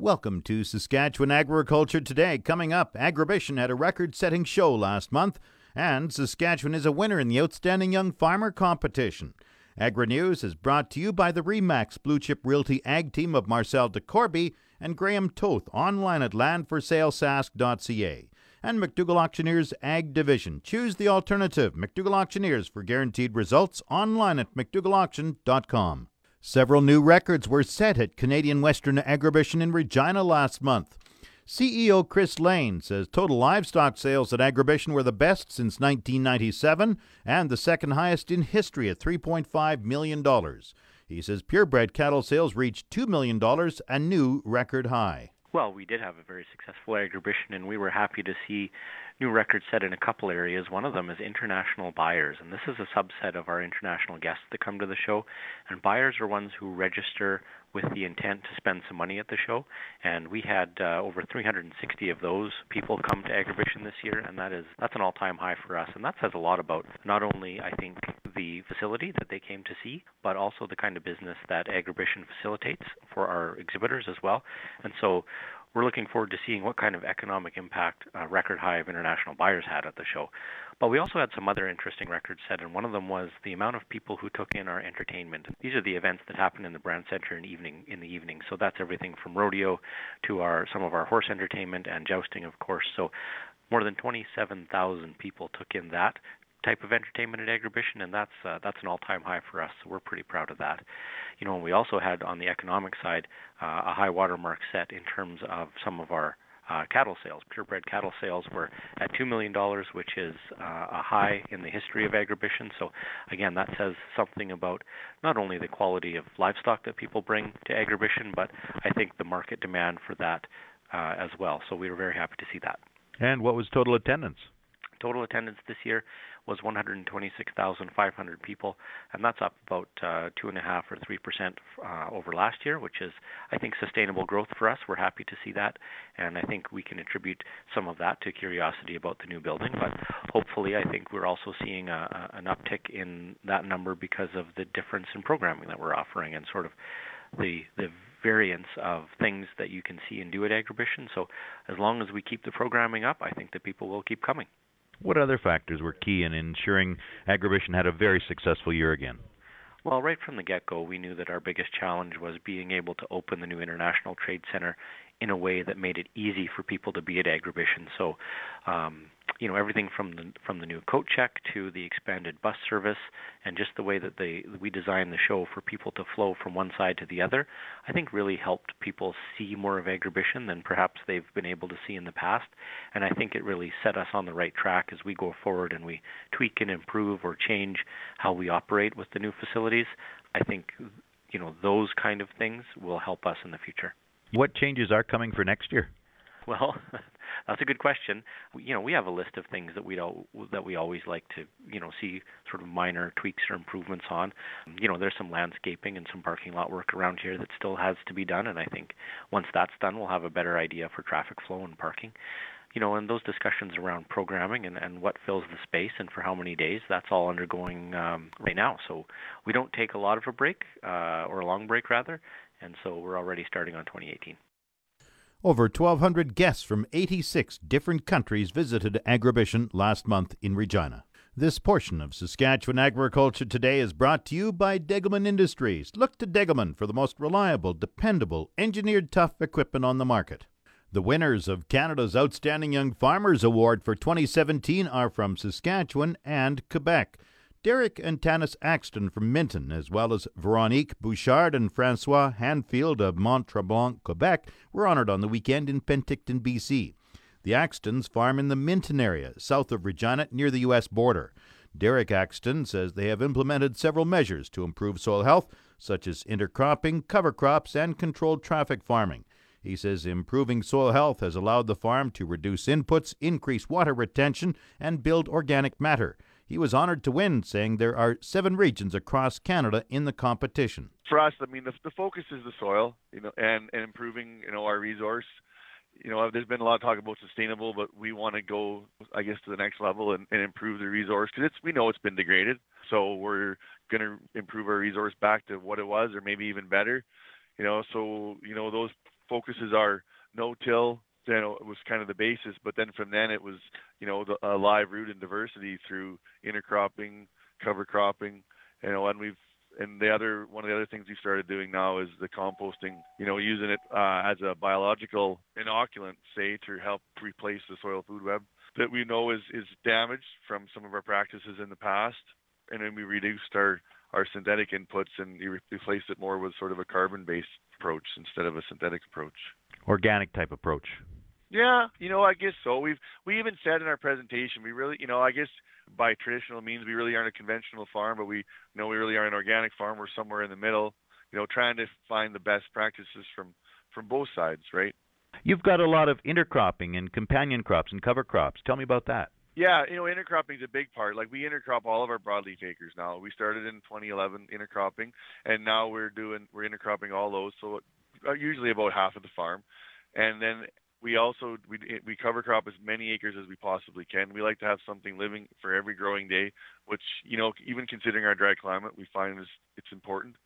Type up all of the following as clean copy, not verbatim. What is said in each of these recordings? Welcome to Saskatchewan Agriculture Today. Coming up, Agribition had a record-setting show last month, and Saskatchewan is a winner in the Outstanding Young Farmer competition. Agri-News is brought to you by the Remax Blue Chip Realty Ag Team of Marcel DeCorby and Graham Toth, online at landforsalesask.ca. And McDougall Auctioneers Ag Division. Choose the alternative, McDougall Auctioneers, for guaranteed results online at mcdougallauction.com. Several new records were set at Canadian Western Agribition in Regina last month. CEO Chris Lane says total livestock sales at Agribition were the best since 1997 and the second highest in history at $3.5 million. He says purebred cattle sales reached $2 million, a new record high. Well, we did have a very successful Agribition, and we were happy to see new records set in a couple areas. One of them is international buyers, and this is a subset of our international guests that come to the show. And buyers are ones who register with the intent to spend some money at the show. And we had over 360 of those people come to Agribition this year, and that's an all-time high for us. And that says a lot about not only, I think, the facility that they came to see, but also the kind of business that Agribition facilitates for our exhibitors as well. And so we're looking forward to seeing what kind of economic impact a record high of international buyers had at the show. But we also had some other interesting records set, and one of them was the amount of people who took in our entertainment. These are the events that happen in the Brand Centre in the evening. So that's everything from rodeo to some of our horse entertainment and jousting, of course. So more than 27,000 people took in that type of entertainment at Agribition, and that's an all-time high for us, so we're pretty proud of that. You know, and we also had, on the economic side, a high watermark set in terms of some of our cattle sales. Purebred cattle sales were at $2 million, which is a high in the history of Agribition. So, again, that says something about not only the quality of livestock that people bring to Agribition, but I think the market demand for that as well. So we were very happy to see that. And what was total attendance? Total attendance this year was 126,500 people, and that's up about 2.5% or 3% over last year, which is, I think, sustainable growth for us. We're happy to see that, and I think we can attribute some of that to curiosity about the new building, but hopefully I think we're also seeing an uptick in that number because of the difference in programming that we're offering and sort of the variance of things that you can see and do at Agribition. So as long as we keep the programming up, I think that people will keep coming. What other factors were key in ensuring Agribition had a very successful year again? Well, right from the get-go, we knew that our biggest challenge was being able to open the new International Trade Center in a way that made it easy for people to be at Agribition. So, you know, everything from the new coat check to the expanded bus service and just the way that we designed the show for people to flow from one side to the other, I think really helped people see more of Agribition than perhaps they've been able to see in the past. And I think it really set us on the right track as we go forward and we tweak and improve or change how we operate with the new facilities. I think, you know, those kind of things will help us in the future. What changes are coming for next year? Well, that's a good question. You know, we have a list of things that we always like to, you know, see sort of minor tweaks or improvements on. You know, there's some landscaping and some parking lot work around here that still has to be done, and I think once that's done, we'll have a better idea for traffic flow and parking. You know, and those discussions around programming and what fills the space and for how many days, that's all undergoing right now. So we don't take a lot of a break, or a long break rather, and so we're already starting on 2018. Over 1,200 guests from 86 different countries visited Agribition last month in Regina. This portion of Saskatchewan Agriculture Today is brought to you by Degelman Industries. Look to Degelman for the most reliable, dependable, engineered tough equipment on the market. The winners of Canada's Outstanding Young Farmers Award for 2017 are from Saskatchewan and Quebec. Derek and Tannis Axton from Minton, as well as Veronique Bouchard and Francois Hanfield of Mont Tremblant, Quebec, were honored on the weekend in Penticton, BC. The Axtons farm in the Minton area, south of Regina, near the U.S. border. Derek Axton says they have implemented several measures to improve soil health, such as intercropping, cover crops, and controlled traffic farming. He says improving soil health has allowed the farm to reduce inputs, increase water retention, and build organic matter. He was honored to win, saying there are 7 regions across Canada in the competition. For us, I mean, the focus is the soil, you know, and improving, you know, our resource. You know, there's been a lot of talk about sustainable, but we want to go, I guess, to the next level and improve the resource because we know it's been degraded. So we're going to improve our resource back to what it was or maybe even better. You know, so, you know, those focuses are no-till. Then it was kind of the basis, but then from then it was, you know, the live root and diversity through intercropping, cover cropping, you know, and the other one of the other things we started doing now is the composting, you know, using it as a biological inoculant, say, to help replace the soil food web that we know is damaged from some of our practices in the past. And then we reduced our synthetic inputs and replaced it more with sort of a carbon-based approach instead of a synthetic approach. Organic type approach. Yeah, you know, I guess so. We even said in our presentation, we really, you know, I guess by traditional means, we really aren't a conventional farm, but we, you know, we really are an organic farm. We're somewhere in the middle, you know, trying to find the best practices from both sides, right? You've got a lot of intercropping and companion crops and cover crops. Tell me about that. Yeah, you know, intercropping is a big part. Like, we intercrop all of our broadleaf acres now. We started in 2011 intercropping, and now we're intercropping all those, so usually about half of the farm. And then we cover crop as many acres as we possibly can. We like to have something living for every growing day, which, you know, even considering our dry climate, we find it's important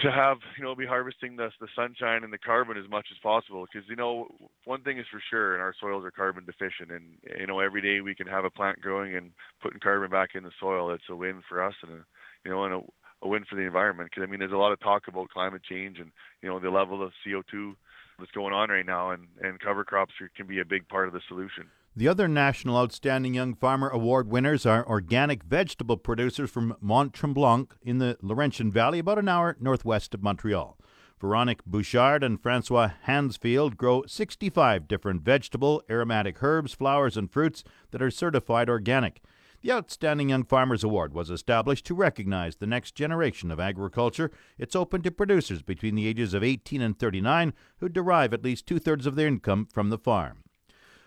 to have, you know, be harvesting the sunshine and the carbon as much as possible. Because, you know, one thing is for sure, and our soils are carbon deficient, and, you know, every day we can have a plant growing and putting carbon back in the soil. It's a win for us and a win for the environment. Because, I mean, there's a lot of talk about climate change and, you know, the level of CO2 that's going on right now, and cover crops can be a big part of the solution. The other National Outstanding Young Farmer Award winners are organic vegetable producers from Mont Tremblant in the Laurentian Valley, about an hour northwest of Montreal. Veronique Bouchard and Francois Hanfield grow 65 different vegetable, aromatic herbs, flowers, and fruits that are certified organic. The Outstanding Young Farmers Award was established to recognize the next generation of agriculture. It's open to producers between the ages of 18 and 39 who derive at least two-thirds of their income from the farm.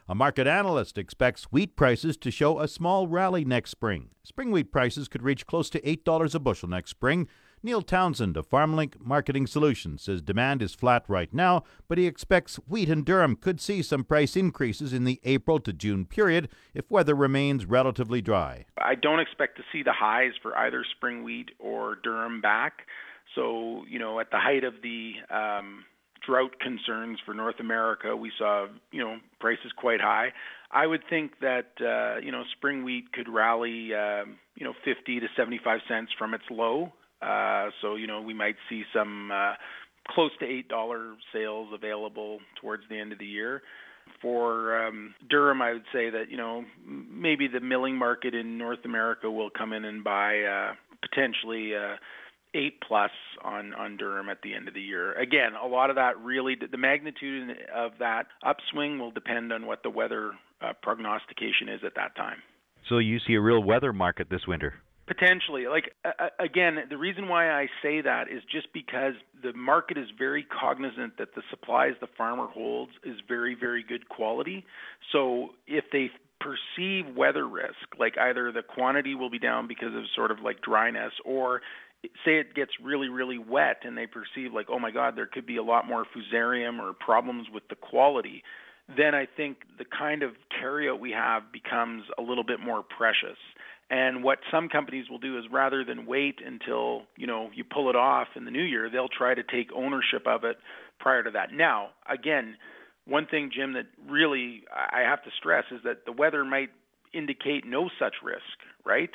A market analyst expects wheat prices to show a small rally next spring. Spring wheat prices could reach close to $8 a bushel next spring. Neil Townsend of FarmLink Marketing Solutions says demand is flat right now, but he expects wheat and durum could see some price increases in the April to June period if weather remains relatively dry. I don't expect to see the highs for either spring wheat or durum back. So, you know, at the height of the drought concerns for North America, we saw, you know, prices quite high. I would think that, you know, spring wheat could rally, you know, 50 to 75 cents from its low. So, you know, we might see some close to $8 sales available towards the end of the year. For durum, I would say that, you know, maybe the milling market in North America will come in and buy potentially 8+ on durum at the end of the year. Again, a lot of that really, the magnitude of that upswing will depend on what the weather prognostication is at that time. So you see a real weather market this winter? Potentially. Like, again, the reason why I say that is just because the market is very cognizant that the supplies the farmer holds is very, very good quality. So if they perceive weather risk, like either the quantity will be down because of sort of like dryness, or say it gets really, really wet and they perceive like, oh my God, there could be a lot more fusarium or problems with the quality, then I think the kind of carryout we have becomes a little bit more precious. And what some companies will do is rather than wait until, you know, you pull it off in the new year, they'll try to take ownership of it prior to that. Now, again, one thing, Jim, that really I have to stress is that the weather might indicate no such risk, right?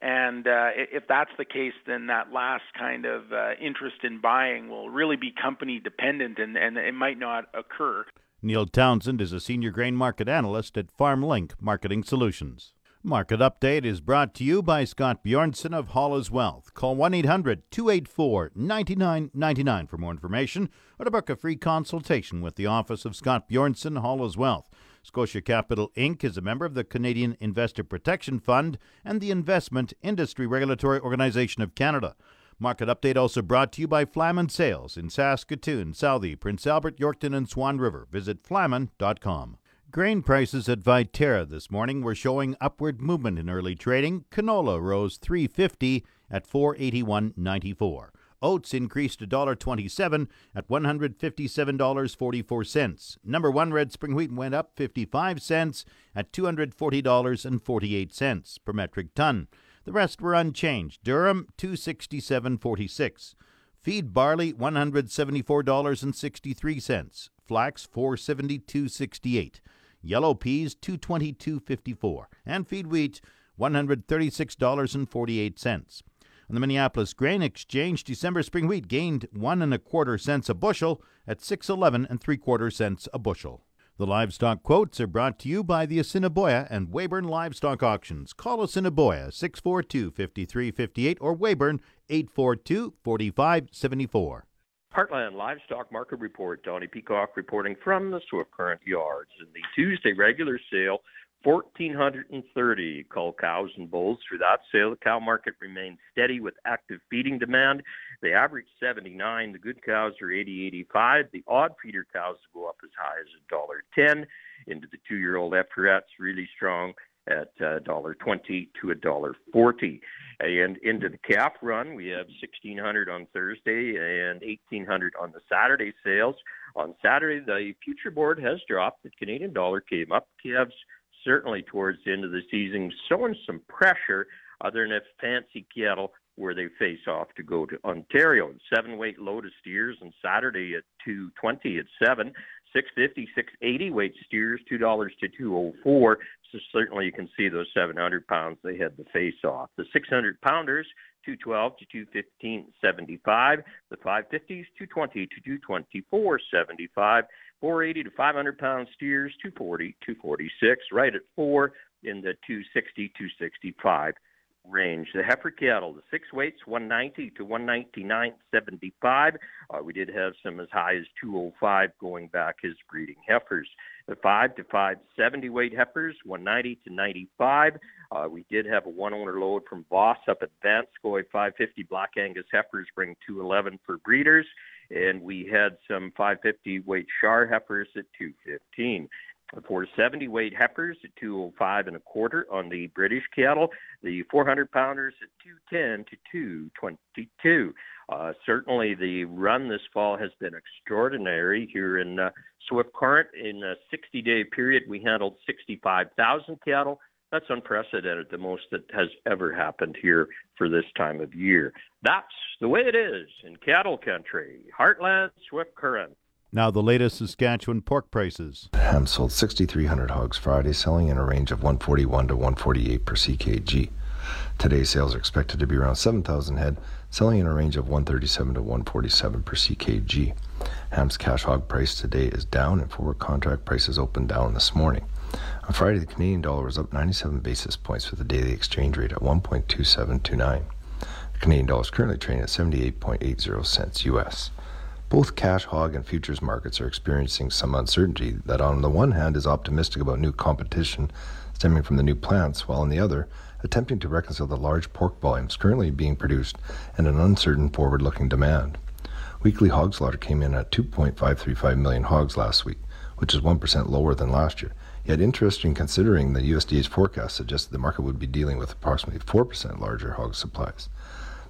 And if that's the case, then that last kind of interest in buying will really be company dependent, and it might not occur. Neil Townsend is a senior grain market analyst at FarmLink Marketing Solutions. Market Update is brought to you by Scott Bjornson of Hollis Wealth. Call 1-800-284-9999 for more information or to book a free consultation with the office of Scott Bjornson, Hollis Wealth. Scotia Capital Inc. is a member of the Canadian Investor Protection Fund and the Investment Industry Regulatory Organization of Canada. Market Update also brought to you by Flamin Sales in Saskatoon, Southie, Prince Albert, Yorkton, and Swan River. Visit flamin.com. Grain prices at Viterra this morning were showing upward movement in early trading. Canola rose $3.50 at $4.81.94. Oats increased $1.27 at $157.44. Number one red spring wheat went up 55 cents at $240.48 per metric ton. The rest were unchanged. Durum $267.46. Feed barley $174.63. flax $472.68, yellow peas $222.54, and feed wheat $136.48. On the Minneapolis Grain Exchange, December spring wheat gained 1.25 cents a bushel at $6.11 3/4 a bushel. The livestock quotes are brought to you by the Assiniboia and Weyburn Livestock Auctions. Call Assiniboia 642-5358 or Weyburn 842-4574. Heartland Livestock Market Report. Donnie Peacock reporting from the Swift Current Yards in the Tuesday regular sale. 1,430 cull cows and bulls through that sale. The cow market remains steady with active feeding demand. They average 79. The good cows are 80, 85. The odd feeder cows go up as high as $1.10. Into the two-year-old efferettes, really strong at $1.20 to $1.40. And into the calf run, we have 1,600 on Thursday and 1,800 on the Saturday sales. On Saturday, the future board has dropped. The Canadian dollar came up. Calves certainly towards the end of the season, showing some pressure other than a fancy cattle where they face off to go to Ontario. 7-weight load of steers on Saturday at $2.20 at 7. 650, 680-weight steers, $2 to $2.04. So certainly you can see those 700 pounds, they had the face-off. The 600-pounders, $2.12 to $2.15.75. The 550s, $2.20 to $2.24.75. 480 to 500-pound steers, $2.40, $2.46. Right at 4 in the 260, 265 range. The heifer cattle, the 6-weights, $1.90 to $1.99.75. We did have some as high as $2.05 going back as breeding heifers. The 5 to 570 weight heifers, $1.90 to $95. We did have a one-owner load from Voss up at Vanskoy. 550 Black Angus heifers bring $2.11 for breeders. And we had some 550 weight Shar heifers at $2.15. 470 weight heifers at $2.05 1/4 on the British cattle. The 400 pounders at $2.10 to $2.22. Certainly the run this fall has been extraordinary here in Swift Current. In a 60-day period, we handled 65,000 cattle. That's unprecedented, the most that has ever happened here for this time of year. That's the way it is in cattle country. Heartland, Swift Current. Now the latest Saskatchewan pork prices. Ham sold 6,300 hogs Friday, selling in a range of 141 to 148 per CKG. Today's sales are expected to be around 7,000 head, selling in a range of 137 to 147 per CKG. Ham's cash hog price today is down, and forward contract prices opened down this morning. On Friday, the Canadian dollar was up 97 basis points with the daily exchange rate at 1.2729. The Canadian dollar is currently trading at 78.80 cents US. Both cash, hog, and futures markets are experiencing some uncertainty that on the one hand is optimistic about new competition stemming from the new plants, while on the other, attempting to reconcile the large pork volumes currently being produced and an uncertain forward-looking demand. Weekly hog slaughter came in at 2.535 million hogs last week, which is 1% lower than last year, yet interesting considering the USDA's forecast suggested the market would be dealing with approximately 4% larger hog supplies.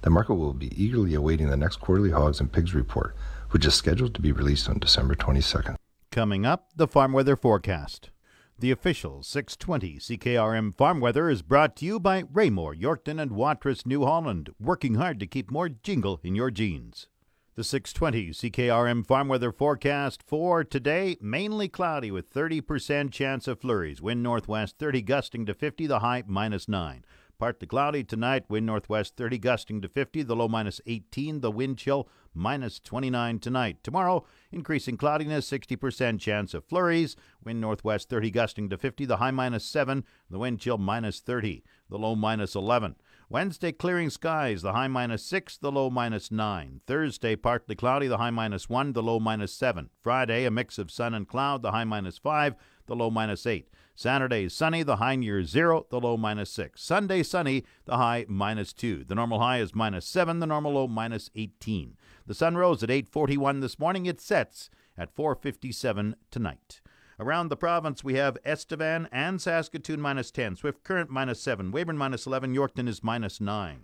The market will be eagerly awaiting the next quarterly hogs and pigs report, which is scheduled to be released on December 22nd. Coming up, the farm weather forecast. The official 620 CKRM farm weather is brought to you by Raymore, Yorkton, and Watrous, New Holland, working hard to keep more jingle in your jeans. The 620 CKRM farm weather forecast for today, mainly cloudy with 30% chance of flurries. Wind northwest 30 gusting to 50, the high -9. Partly cloudy tonight, wind northwest 30 gusting to 50, the low -18, the wind chill -29 tonight. Tomorrow, increasing cloudiness, 60% chance of flurries, wind northwest 30 gusting to 50, the high -7, the wind chill -30, the low -11. Wednesday, clearing skies, the high -6, the low -9. Thursday, partly cloudy, the high -1, the low -7. Friday, a mix of sun and cloud, the high -5, the low -8. Saturday, sunny, the high near 0, the low -6. Sunday, sunny, the high -2. The normal high is -7, the normal low -18. The sun rose at 8:41 this morning. It sets at 4:57 tonight. Around the province, we have Estevan and Saskatoon -10, Swift Current -7, Weyburn -11, Yorkton is -9.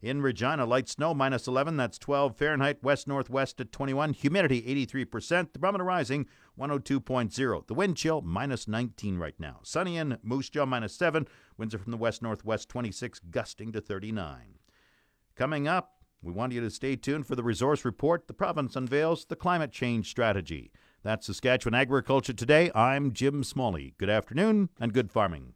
In Regina, light snow, -11, that's 12 Fahrenheit, west northwest at 21, humidity 83%, the barometer rising 102.0, the wind chill -19 right now. Sunny in Moose Jaw -7, winds are from the west northwest 26, gusting to 39. Coming up, we want you to stay tuned for the resource report. The province unveils the climate change strategy. That's Saskatchewan Agriculture Today. I'm Jim Smalley. Good afternoon and good farming.